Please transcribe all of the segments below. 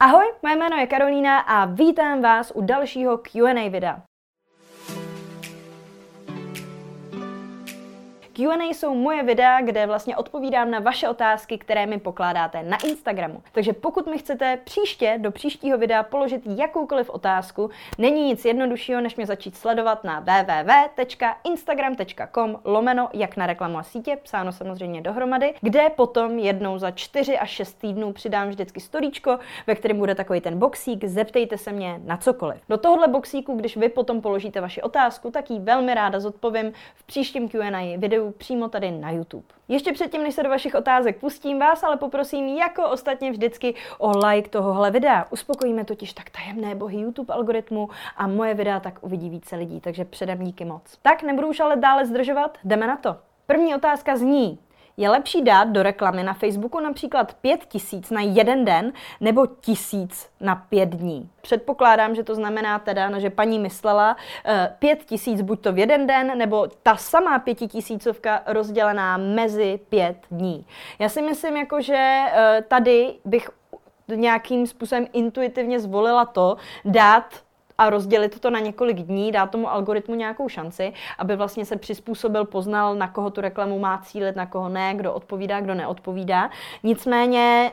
Ahoj, moje jméno je Karolína a vítám vás u dalšího Q&A videa. Q&A jsou moje videa, kde vlastně odpovídám na vaše otázky, které mi pokládáte na Instagramu. Takže pokud mi chcete příště do příštího videa položit jakoukoliv otázku, není nic jednoduššího, než mě začít sledovat na www.instagram.com/jak na reklamu a sítě, psáno samozřejmě dohromady, kde potom jednou za 4 až 6 týdnů přidám vždycky storíčko, ve kterém bude takový ten boxík, zeptejte se mě na cokoliv. Do tohohle boxíku, když vy potom položíte vaši otázku, tak ji velmi ráda zodpovím v příštím Q&A videu přímo tady na YouTube. Ještě předtím, než se do vašich otázek pustím, vás ale poprosím jako ostatně vždycky o like tohohle videa. Uspokojíme totiž tak tajemné bohy YouTube algoritmu a moje videa tak uvidí více lidí, takže předem díky moc. Tak nebudu už ale dále zdržovat, jdeme na to. První otázka zní: je lepší dát do reklamy na Facebooku například 5 000 na jeden den nebo 1000 na 5 dní? Předpokládám, že to znamená teda, že paní myslela 5 000 buď to v jeden den, nebo ta samá 5 000 rozdělená mezi 5 dní. Já si myslím, že tady bych nějakým způsobem intuitivně zvolila to dát a rozdělit to na několik dní, dá tomu algoritmu nějakou šanci, aby vlastně se přizpůsobil, poznal, na koho tu reklamu má cílit, na koho ne, kdo odpovídá, kdo neodpovídá. Nicméně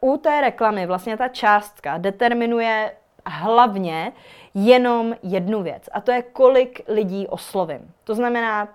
u té reklamy vlastně ta částka determinuje hlavně jenom jednu věc, a to je, kolik lidí oslovím. To znamená,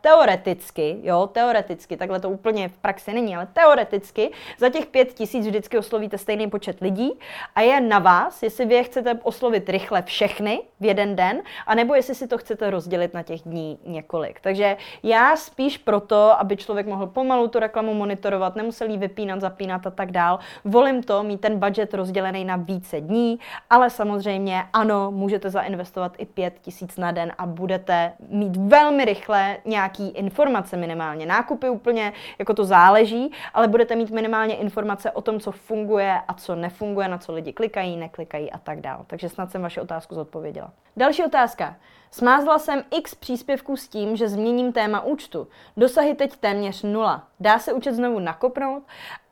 teoreticky, takhle to úplně v praxi není, ale teoreticky za těch 5 000 vždycky oslovíte stejný počet lidí a je na vás, jestli vy chcete oslovit rychle všechny v jeden den, anebo jestli si to chcete rozdělit na těch dní několik. Takže já spíš proto, aby člověk mohl pomalu tu reklamu monitorovat, nemusel ji vypínat, zapínat a tak dál, volím to, mít ten budget rozdělený na více dní, ale samozřejmě ano, můžete zainvestovat i 5 000 na den a budete mít velmi rychle nějaký informace minimálně. Nákupy úplně, jako to záleží, ale budete mít minimálně informace o tom, co funguje a co nefunguje, na co lidi klikají, neklikají a tak dál. Takže snad jsem vaši otázku zodpověděla. Další otázka. Smázla jsem x příspěvků s tím, že změním téma účtu. Dosahy teď téměř 0. Dá se účet znovu nakopnout?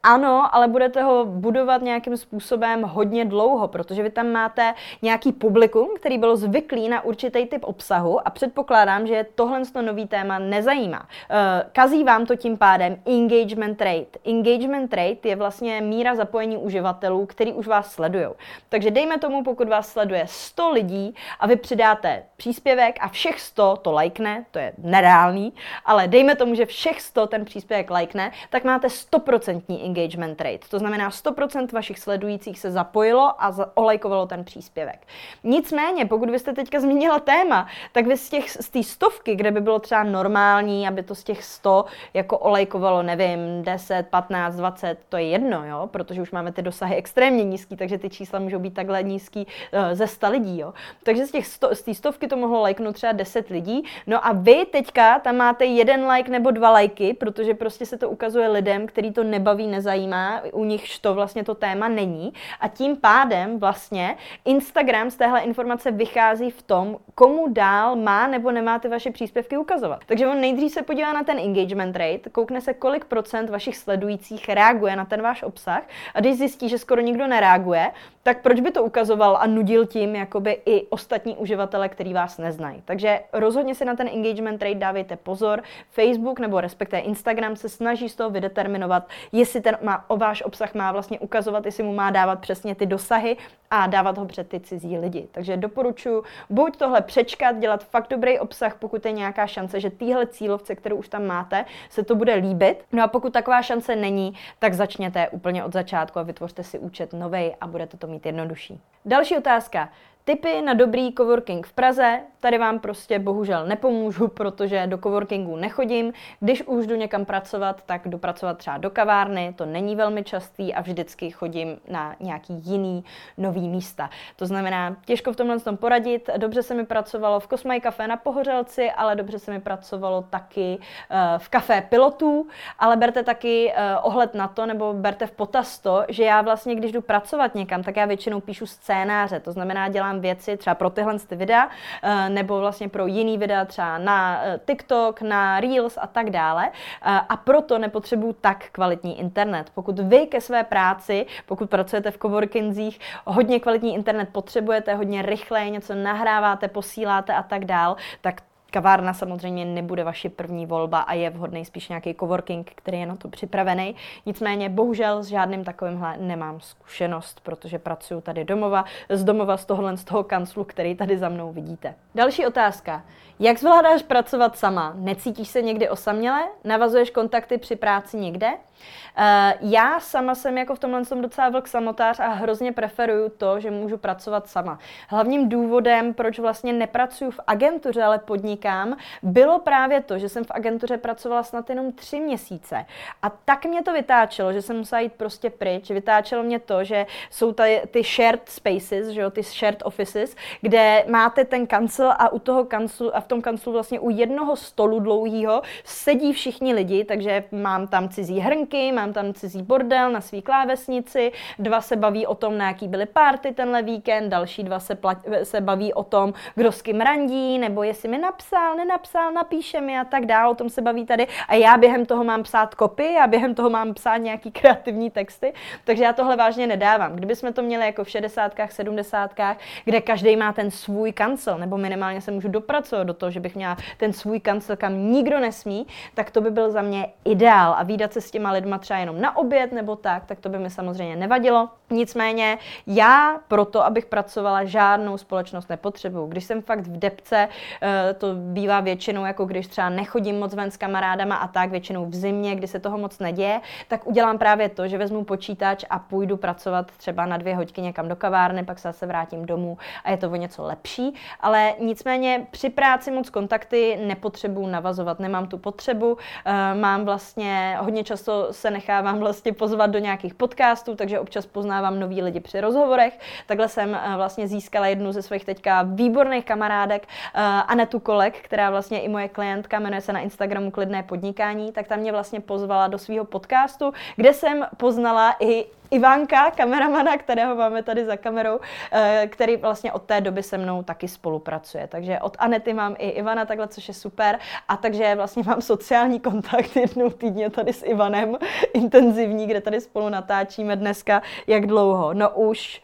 Ano, ale budete ho budovat nějakým způsobem hodně dlouho, protože vy tam máte nějaký publikum, který bylo zvyklý na určitý typ obsahu a předpokládám, že tohle nový téma nezajímá. Kazí vám to tím pádem engagement rate. Engagement rate je vlastně míra zapojení uživatelů, který už vás sledují. Takže dejme tomu, pokud vás sleduje 100 lidí a vy přidáte příspěvek a všech 100 to lajkne, to je nereálný, ale dejme tomu, že všech 100 ten příspěvek lajkne, tak máte 100% engagement rate. To znamená, 100% vašich sledujících se zapojilo a olajkovalo ten příspěvek. Nicméně, pokud byste teďka změnila téma, tak vy z té 100, kde by bylo třeba normální, aby to z těch 100 jako olajkovalo, nevím, 10, 15, 20, to je jedno, jo? Protože už máme ty dosahy extrémně nízký, takže ty čísla můžou být takhle nízký ze 100 lidí. Jo? Takže z té 100 to mohlo lajknout třeba 10 lidí. No a vy teďka tam máte 1 like nebo 2 lajky, protože prostě se to ukazuje lidem, který to nebaví, nezajímá, u nichž to vlastně to téma není. A tím pádem vlastně Instagram z téhle informace vychází v tom, komu dál má nebo nemá ty vaše příspěvky ukazovat. Takže on nejdřív se podívá na ten engagement rate, koukne se, kolik procent vašich sledujících reaguje na ten váš obsah a když zjistí, že skoro nikdo nereaguje, tak proč by to ukazoval a nudil tím jakoby i ostatní uživatele, který vás neznají. Takže rozhodně si na ten engagement rate dávejte pozor. Facebook nebo respektive Instagram se snaží z toho vydeterminovat, jestli ten váš obsah má vlastně ukazovat, jestli mu má dávat přesně ty dosahy a dávat ho před ty cizí lidi. Takže doporučuji buď tohle přečkat, dělat fakt dobrý obsah, pokud je nějaká šance, že téhle cílovce, kterou už tam máte, se to bude líbit. No a pokud taková šance není, tak začněte úplně od začátku a vytvořte si účet novej a budete to mít jednodušší. Další otázka. Tipy na dobrý coworking v Praze. Tady vám prostě bohužel nepomůžu, protože do coworkingu nechodím. Když už jdu někam pracovat, tak jdu pracovat třeba do kavárny, to není velmi častý a vždycky chodím na nějaký jiný nový místa. To znamená, těžko v tomhle tom poradit. Dobře se mi pracovalo v Kosmaj Café na Pohořelci, ale dobře se mi pracovalo taky v Café Pilotů, ale berte taky ohled na to, nebo berte v potaz to, že já vlastně, když jdu pracovat někam, tak já většinou píšu scénáře, to znamená, dělám dělám věci třeba pro tyhle ty videa, nebo vlastně pro jiný videa třeba na TikTok, na Reels a tak dále. A proto nepotřebuju tak kvalitní internet. Pokud vy ke své práci, pokud pracujete v coworkingzích, hodně kvalitní internet potřebujete, hodně rychle něco nahráváte, posíláte a tak dál, tak kavárna samozřejmě nebude vaši první volba a je vhodný spíš nějaký coworking, který je na to připravený. Nicméně bohužel s žádným takovýmhle nemám zkušenost, protože pracuju tady z domova z toho kanclu, který tady za mnou vidíte. Další otázka. Jak zvládáš pracovat sama? Necítíš se někdy osaměle? Navazuješ kontakty při práci někde? Já sama jsem jako v tomhle jsem docela vlk samotář a hrozně preferuju to, že můžu pracovat sama. Hlavním důvodem, proč vlastně nepracuju v agentuře, ale podnikám, bylo právě to, že jsem v agentuře pracovala snad jenom 3 měsíce. A tak mě to vytáčelo, že jsem musela jít prostě pryč. Vytáčelo mě to, že jsou tady ty shared spaces, že jo, ty shared offices, kde máte ten kancel a u toho kanclu a v tom kanclu vlastně u jednoho stolu dlouhýho sedí všichni lidi, takže mám tam cizí hrnky, mám tam cizí bordel na svý klávesnici, 2 se baví o tom, na jaký byly party tenhle víkend, další 2 se baví o tom, kdo s kým randí, nebo jestli mi napsal, nenapsal, napíše mi a tak dále, o tom se baví tady a já během toho mám psát kopy, já během toho mám psát nějaký kreativní texty, takže já tohle vážně nedávám. Kdybychom to měli jako v 60-kách, 70-kách, kde každý má ten svůj kancel, nebo minimálně se můžu dopracovat do toho, že bych měla ten svůj kancel, kam nikdo nesmí, tak to by byl za mě ideál a vídat se s těma lidma třeba jenom na oběd nebo tak to by mi samozřejmě nevadilo. Nicméně já proto, abych pracovala, žádnou společnost nepotřebuju. Když jsem fakt v depce, to bývá většinou, jako když třeba nechodím moc ven s kamarádama a tak, většinou v zimě, kdy se toho moc neděje, tak udělám právě to, že vezmu počítač a půjdu pracovat třeba na 2 hodiny někam do kavárny, pak se zase vrátím domů a je to o něco lepší. Ale nicméně při práci moc kontakty nepotřebuju navazovat, nemám tu potřebu, mám vlastně hodně často se nechávám vlastně pozvat do nějakých podcastů, takže občas poznávám nový lidi při rozhovorech. Takhle jsem vlastně získala jednu ze svých teďka výborných kamarádek, Anetu Kolek, která vlastně i moje klientka, jmenuje se na Instagramu Klidné podnikání, tak ta mě vlastně pozvala do svého podcastu, kde jsem poznala i Ivanka, kameramana, kterého máme tady za kamerou, který vlastně od té doby se mnou taky spolupracuje. Takže od Anety mám i Ivana takhle, což je super. A takže vlastně mám sociální kontakt jednou týdně tady s Ivanem, intenzivní, kde tady spolu natáčíme dneska. Jak dlouho? No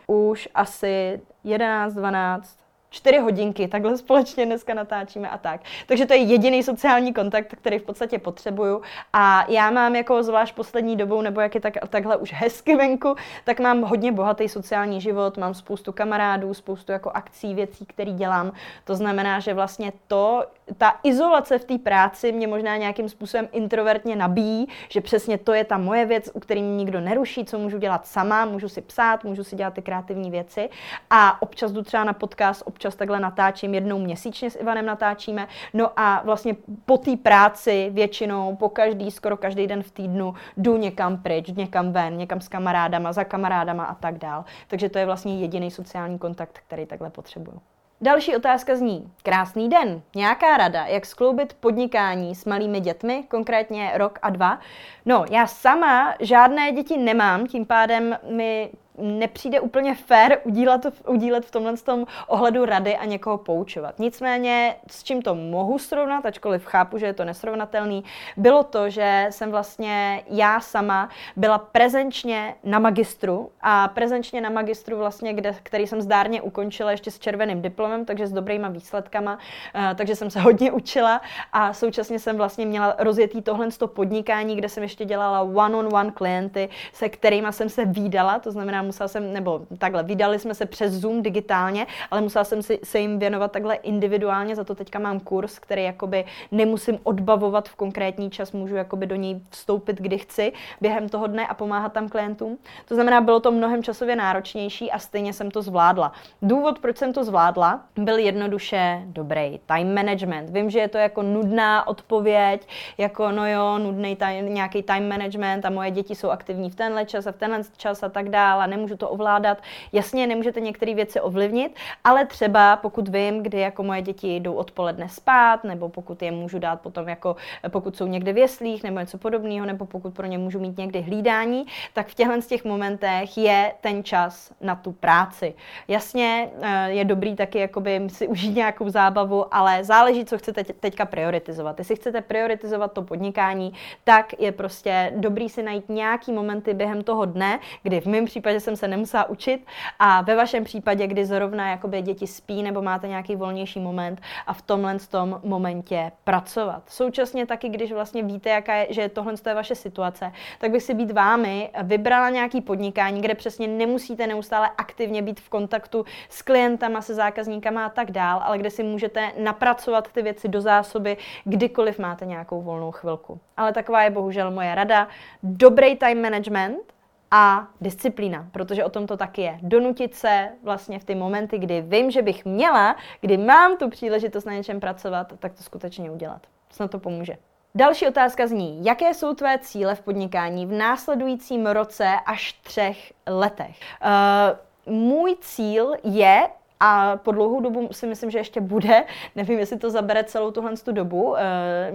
už asi 11, 12... 4 hodinky, takhle společně dneska natáčíme a tak. Takže to je jediný sociální kontakt, který v podstatě potřebuju a já mám jako zvlášť poslední dobou, nebo jak je takhle už hezky venku, tak mám hodně bohatý sociální život, mám spoustu kamarádů, spoustu jako akcí, věcí, které dělám. To znamená, že vlastně ta izolace v té práci mě možná nějakým způsobem introvertně nabíjí, že přesně to je ta moje věc, u které mě nikdo neruší, co můžu dělat sama, můžu si psát, můžu si dělat ty kreativní věci a občas jdu třeba na podcast, občas takhle natáčím, jednou měsíčně s Ivanem natáčíme, no a vlastně po té práci většinou, skoro každý den v týdnu jdu někam pryč, někam ven, někam s kamarádama, za kamarádama a tak dál. Takže to je vlastně jediný sociální kontakt, který takhle potřebuju. Další otázka zní, krásný den, nějaká rada, jak skloubit podnikání s malými dětmi, konkrétně 1 a 2. No, já sama žádné děti nemám, tím pádem mi nepřijde úplně fér udílet v tomhle tom ohledu rady a někoho poučovat. Nicméně, s čím to mohu srovnat, ačkoliv chápu, že je to nesrovnatelný, bylo to, že jsem vlastně já sama byla prezenčně na magistru a vlastně, který jsem zdárně ukončila ještě s červeným diplomem, takže s dobrýma výsledkama, takže jsem se hodně učila a současně jsem vlastně měla rozjetý tohle podnikání, kde jsem ještě dělala one-on-one klienty, se kterýma jsem se vídala, to znamená vydali jsme se přes Zoom digitálně, ale musela jsem se jim věnovat takhle individuálně, za to teďka mám kurz, který jakoby nemusím odbavovat v konkrétní čas, můžu jakoby do něj vstoupit, kdy chci, během toho dne a pomáhat tam klientům. To znamená, bylo to mnohem časově náročnější a stejně jsem to zvládla. Důvod, proč jsem to zvládla, byl jednoduše dobrý time management. Vím, že je to jako nudná odpověď, jako no jo, nudnej nějaký time management a moje děti jsou aktivní v tenhle čas a v tenhle čas a tak dále. nemůžu to ovládat. Jasně, nemůžete některé věci ovlivnit, ale třeba pokud vím, kdy jako moje děti jdou odpoledne spát, nebo pokud je můžu dát potom jako pokud jsou někde v jeslích nebo něco podobného, nebo pokud pro ně můžu mít někdy hlídání, tak v těchto těch momentech je ten čas na tu práci. Jasně, je dobrý taky jakoby si užít nějakou zábavu, ale záleží, co chcete teďka prioritizovat. Jestli chcete prioritizovat to podnikání, tak je prostě dobrý si najít nějaký momenty během toho dne, kdy v mém případě jsem se nemusela učit a ve vašem případě, kdy zrovna jakoby děti spí nebo máte nějaký volnější moment a v tomhle tom momentě pracovat. Současně taky, když vlastně víte, jaká je, že tohle je vaše situace, tak bych si být vámi vybrala nějaký podnikání, kde přesně nemusíte neustále aktivně být v kontaktu s klientama, se zákazníkama a tak dál, ale kde si můžete napracovat ty věci do zásoby, kdykoliv máte nějakou volnou chvilku. Ale taková je bohužel moje rada. Dobrý time management a disciplína, protože o tom to taky je. Donutit se vlastně v ty momenty, kdy vím, že bych měla, kdy mám tu příležitost na něčem pracovat, tak to skutečně udělat. Snad to pomůže. Další otázka zní, jaké jsou tvé cíle v podnikání v následujícím roce až 3 letech? Můj cíl je, a po dlouhou dobu si myslím, že ještě bude, nevím, jestli to zabere celou tuhle dobu,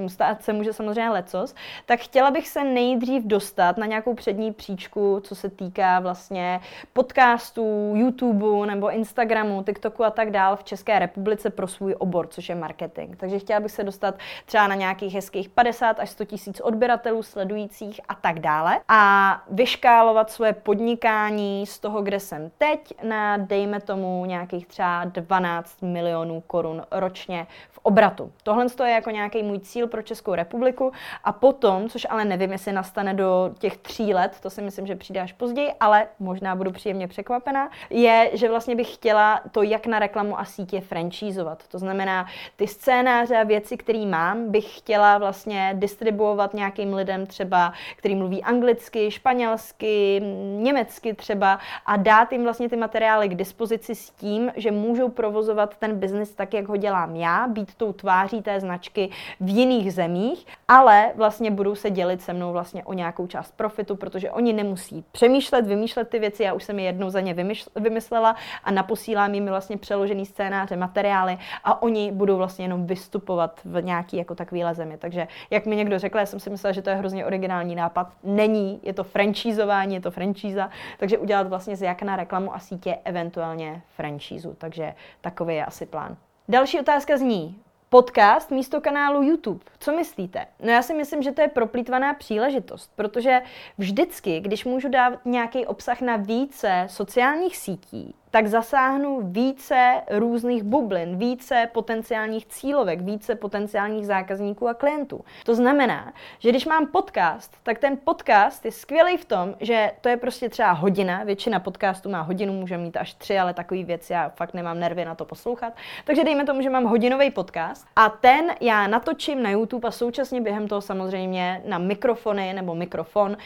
stát se může samozřejmě lecos, tak chtěla bych se nejdřív dostat na nějakou přední příčku, co se týká vlastně podcastů, YouTubeu nebo Instagramu, TikToku a tak dál v České republice pro svůj obor, což je marketing. Takže chtěla bych se dostat třeba na nějakých hezkých 50 až 100 tisíc odběratelů, sledujících a tak dále a vyškálovat svoje podnikání z toho, kde jsem teď, na dejme tomu nějakých třeba 12 milionů korun ročně v obratu. Tohle je jako nějaký můj cíl pro Českou republiku a potom, což ale nevím, jestli nastane do těch 3 let, to si myslím, že přijde až později, ale možná budu příjemně překvapená, je, že vlastně bych chtěla to jak na reklamu a sítě franšízovat. To znamená, ty scénáře a věci, které mám, bych chtěla vlastně distribuovat nějakým lidem třeba, který mluví anglicky, španělsky, německy třeba a dát jim vlastně ty materiály k dispozici s tím, že můžou provozovat ten biznis tak, jak ho dělám já, být tou tváří té značky v jiných zemích, ale vlastně budou se dělit se mnou vlastně o nějakou část profitu, protože oni nemusí přemýšlet, vymýšlet ty věci, já už jsem je jednou za ně vymyslela a naposílám jim vlastně přeložený scénáře, materiály a oni budou vlastně jenom vystupovat v nějaký jako takovýhle zemi. Takže jak mi někdo řekl, já jsem si myslela, že to je hrozně originální nápad. Není, je to franšízování, je to franšíza, takže udělat vlastně z jak na reklamu a sítě eventuálně franšízu. Takže takový je asi plán. Další otázka zní, podcast místo kanálu YouTube. Co myslíte? No já si myslím, že to je proplýtvaná příležitost, protože vždycky, když můžu dát nějaký obsah na více sociálních sítí, tak zasáhnu více různých bublin, více potenciálních cílovek, více potenciálních zákazníků a klientů. To znamená, že když mám podcast, tak ten podcast je skvělý v tom, že to je prostě třeba hodina, většina podcastů má hodinu, může mít až 3, ale takový věc já fakt nemám nervy na to poslouchat. Takže dejme tomu, že mám hodinový podcast a ten já natočím na YouTube a současně během toho samozřejmě na mikrofony nebo mikrofon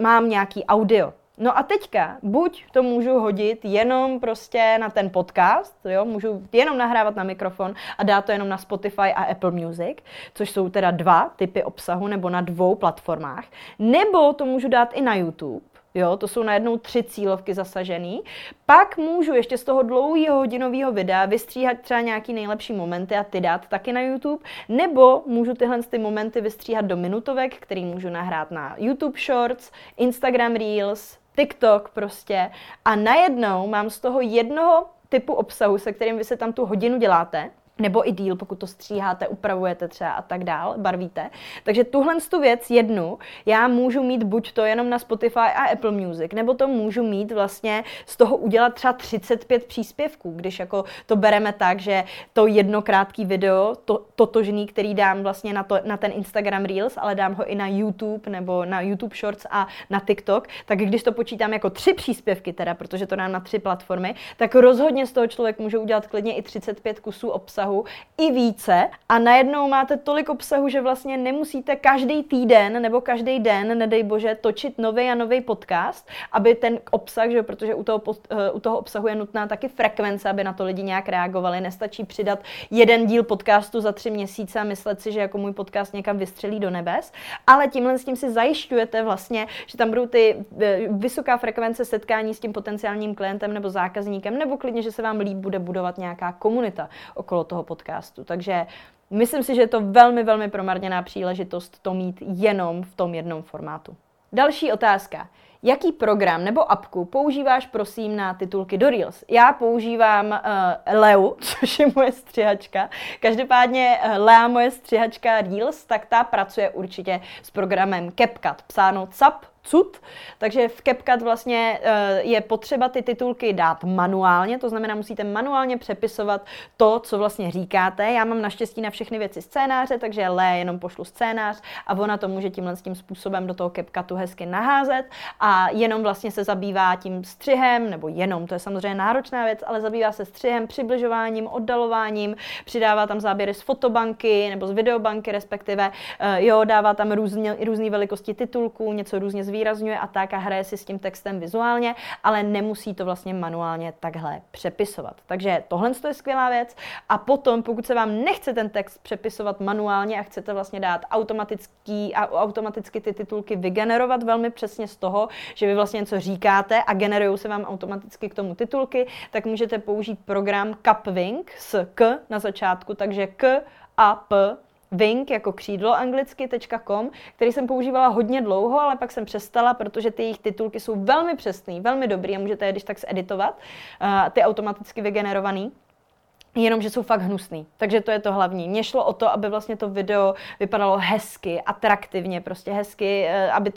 mám nějaký audio. No a teďka, buď to můžu hodit jenom prostě na ten podcast, jo, můžu jenom nahrávat na mikrofon a dát to jenom na Spotify a Apple Music, což jsou teda 2 typy obsahu nebo na 2 platformách, nebo to můžu dát i na YouTube. Jo, to jsou najednou 3 cílovky zasažený. Pak můžu ještě z toho dlouhého hodinového videa vystříhat třeba nějaký nejlepší momenty a ty dát taky na YouTube, nebo můžu tyhle ty momenty vystříhat do minutovek, který můžu nahrát na YouTube Shorts, Instagram Reels, TikTok prostě a najednou mám z toho jednoho typu obsahu, se kterým vy se tam tu hodinu děláte, nebo i díl, pokud to stříháte, upravujete třeba a tak dál, barvíte. Takže tuhle tu věc jednu já můžu mít buď to jenom na Spotify a Apple Music, nebo to můžu mít vlastně z toho udělat třeba 35 příspěvků, když jako to bereme tak, že to jednokrátký video, totožný, který dám vlastně na ten Instagram Reels, ale dám ho i na YouTube nebo na YouTube Shorts a na TikTok, tak když to počítám jako 3 příspěvky teda, protože to dám na 3 platformy, tak rozhodně z toho člověk může udělat klidně i 35 kusů obsahu obsahu i více a najednou máte tolik obsahu, že vlastně nemusíte každý týden nebo každý den, nedej bože, točit nový a nový podcast, aby ten obsah, že, protože u toho obsahu je nutná taky frekvence, aby na to lidi nějak reagovali. Nestačí přidat jeden díl podcastu za 3 měsíce a myslet si, že jako můj podcast někam vystřelí do nebes, ale tímhle s tím si zajišťujete vlastně, že tam budou ty vysoká frekvence setkání s tím potenciálním klientem nebo zákazníkem, nebo klidně, že se vám líp bude budovat nějaká komunita okolo toho podcastu. Takže myslím si, že je to velmi, velmi promarněná příležitost to mít jenom v tom jednom formátu. Další otázka. Jaký program nebo apku používáš, prosím, na titulky do Reels? Já používám Leu, což je moje střihačka. Každopádně Lea, moje střihačka Reels, tak ta pracuje určitě s programem CapCut, psáno cap. Takže v CapCut vlastně je potřeba ty titulky dát manuálně, to znamená, musíte manuálně přepisovat to, co vlastně říkáte. Já mám naštěstí na všechny věci scénáře, takže Lé jenom pošlu scénář a ona to může tímhle tím způsobem do toho CapCutu hezky naházet a jenom vlastně se zabývá tím střihem, nebo jenom, to je samozřejmě náročná věc, ale zabývá se střihem, přibližováním, oddalováním, přidává tam záběry z fotobanky nebo z videobanky respektive, dává tam různé velikosti titulků, něco různě výrazňuje a tak a hraje si s tím textem vizuálně, ale nemusí to vlastně manuálně takhle přepisovat. Takže tohle je skvělá věc a potom, pokud se vám nechce ten text přepisovat manuálně a chcete vlastně dát automaticky ty titulky vygenerovat velmi přesně z toho, že vy vlastně něco říkáte a generují se vám automaticky k tomu titulky, tak můžete použít program Capwing s K na začátku, takže K a P Wing, jako křídlo anglicky.com, který jsem používala hodně dlouho, ale pak jsem přestala, protože ty jejich titulky jsou velmi přesný, velmi dobrý a můžete je když tak zeditovat, ty automaticky vygenerovaný. Jenomže jsou fakt hnusný. Takže to je to hlavní. Mně šlo o to, aby vlastně to video vypadalo hezky, atraktivně, prostě hezky,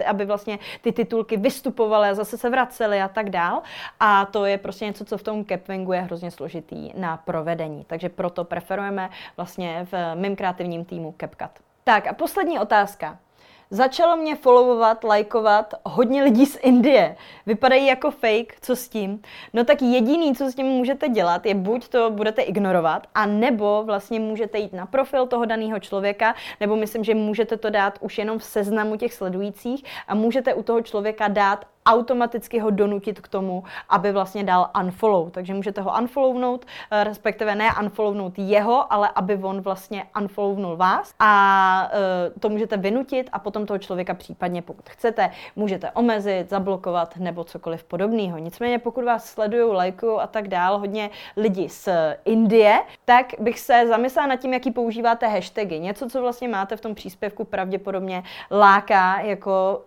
aby vlastně ty titulky vystupovaly a zase se vracely a tak dál. A to je prostě něco, co v tom Capwingu je hrozně složitý na provedení. Takže proto preferujeme vlastně v mým kreativním týmu CapCut. Tak a poslední otázka. Začalo mě followovat, lajkovat hodně lidí z Indie. Vypadají jako fake, co s tím? No tak jediný, co s tím můžete dělat, je buď to budete ignorovat, a nebo vlastně můžete jít na profil toho daného člověka, nebo myslím, že můžete to dát už jenom v seznamu těch sledujících a můžete u toho člověka dát automaticky ho donutit k tomu, aby vlastně dal unfollow. Takže můžete ho unfollownout, respektive ne unfollownout jeho, ale aby on vlastně unfollownout vás a to můžete vynutit a potom toho člověka případně, pokud chcete, můžete omezit, zablokovat nebo cokoliv podobného. Nicméně pokud vás sledují, lajkují a tak dál, hodně lidí z Indie, tak bych se zamyslela nad tím, jaký používáte hashtagy. Něco, co vlastně máte v tom příspěvku, pravděpodobně láká jako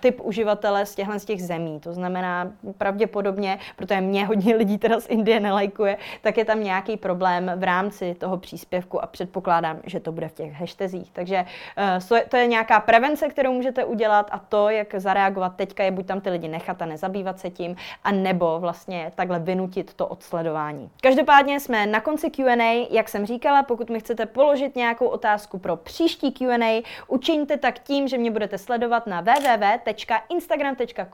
typ uživatele z těchto z těch zemí. To znamená pravděpodobně, protože mě hodně lidí teda z Indie nelajkuje, tak je tam nějaký problém v rámci toho příspěvku a předpokládám, že to bude v těch hashtazích. Takže to je nějaká prevence, kterou můžete udělat a to, jak zareagovat teďka, je buď tam ty lidi nechat a nezabývat se tím, a nebo vlastně takhle vynutit to odsledování. Každopádně jsme na konci Q&A, jak jsem říkala, pokud mi chcete položit nějakou otázku pro příští Q&A, učiňte tak tím, že mě budete sledovat na www.instagram.com/jak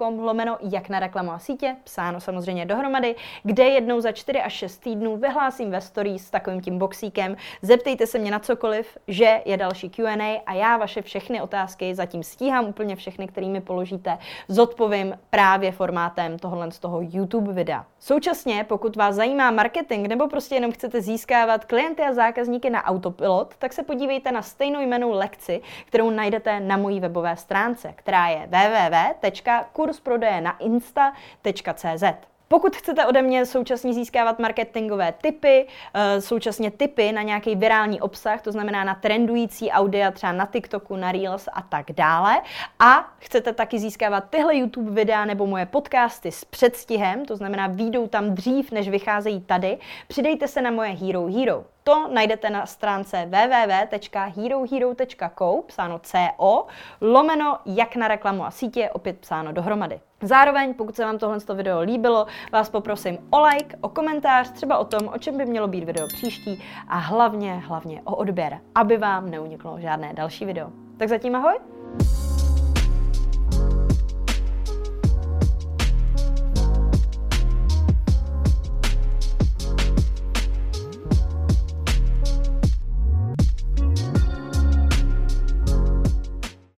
na reklamu a sítě, psáno samozřejmě dohromady, kde jednou za 4 až 6 týdnů vyhlásím ve stories s takovým tím boxíkem. Zeptejte se mě na cokoliv, že je další Q&A a já vaše všechny otázky, zatím stíhám úplně všechny, které mi položíte, zodpovím právě formátem tohohle z toho YouTube videa. Současně, pokud vás zajímá marketing nebo prostě jenom chcete získávat klienty a zákazníky na autopilot, tak se podívejte na stejnojmennou lekci, kterou najdete na mojí webové stránce, která je www.kurzprodejena.insta.cz. Pokud chcete ode mě současně získávat marketingové tipy, současně tipy na nějaký virální obsah, to znamená na trendující audia třeba na TikToku, na Reels a tak dále, a chcete taky získávat tyhle YouTube videa nebo moje podcasty s předstihem, to znamená výjdou tam dřív, než vycházejí tady, přidejte se na moje Hero Hero. To najdete na stránce www.herohero.co, psáno CO, /jak na reklamu a sítě, opět psáno dohromady. Zároveň, pokud se vám tohle video líbilo, vás poprosím o like, o komentář, třeba o tom, o čem by mělo být video příští a hlavně o odběr, aby vám neuniklo žádné další video. Tak zatím ahoj!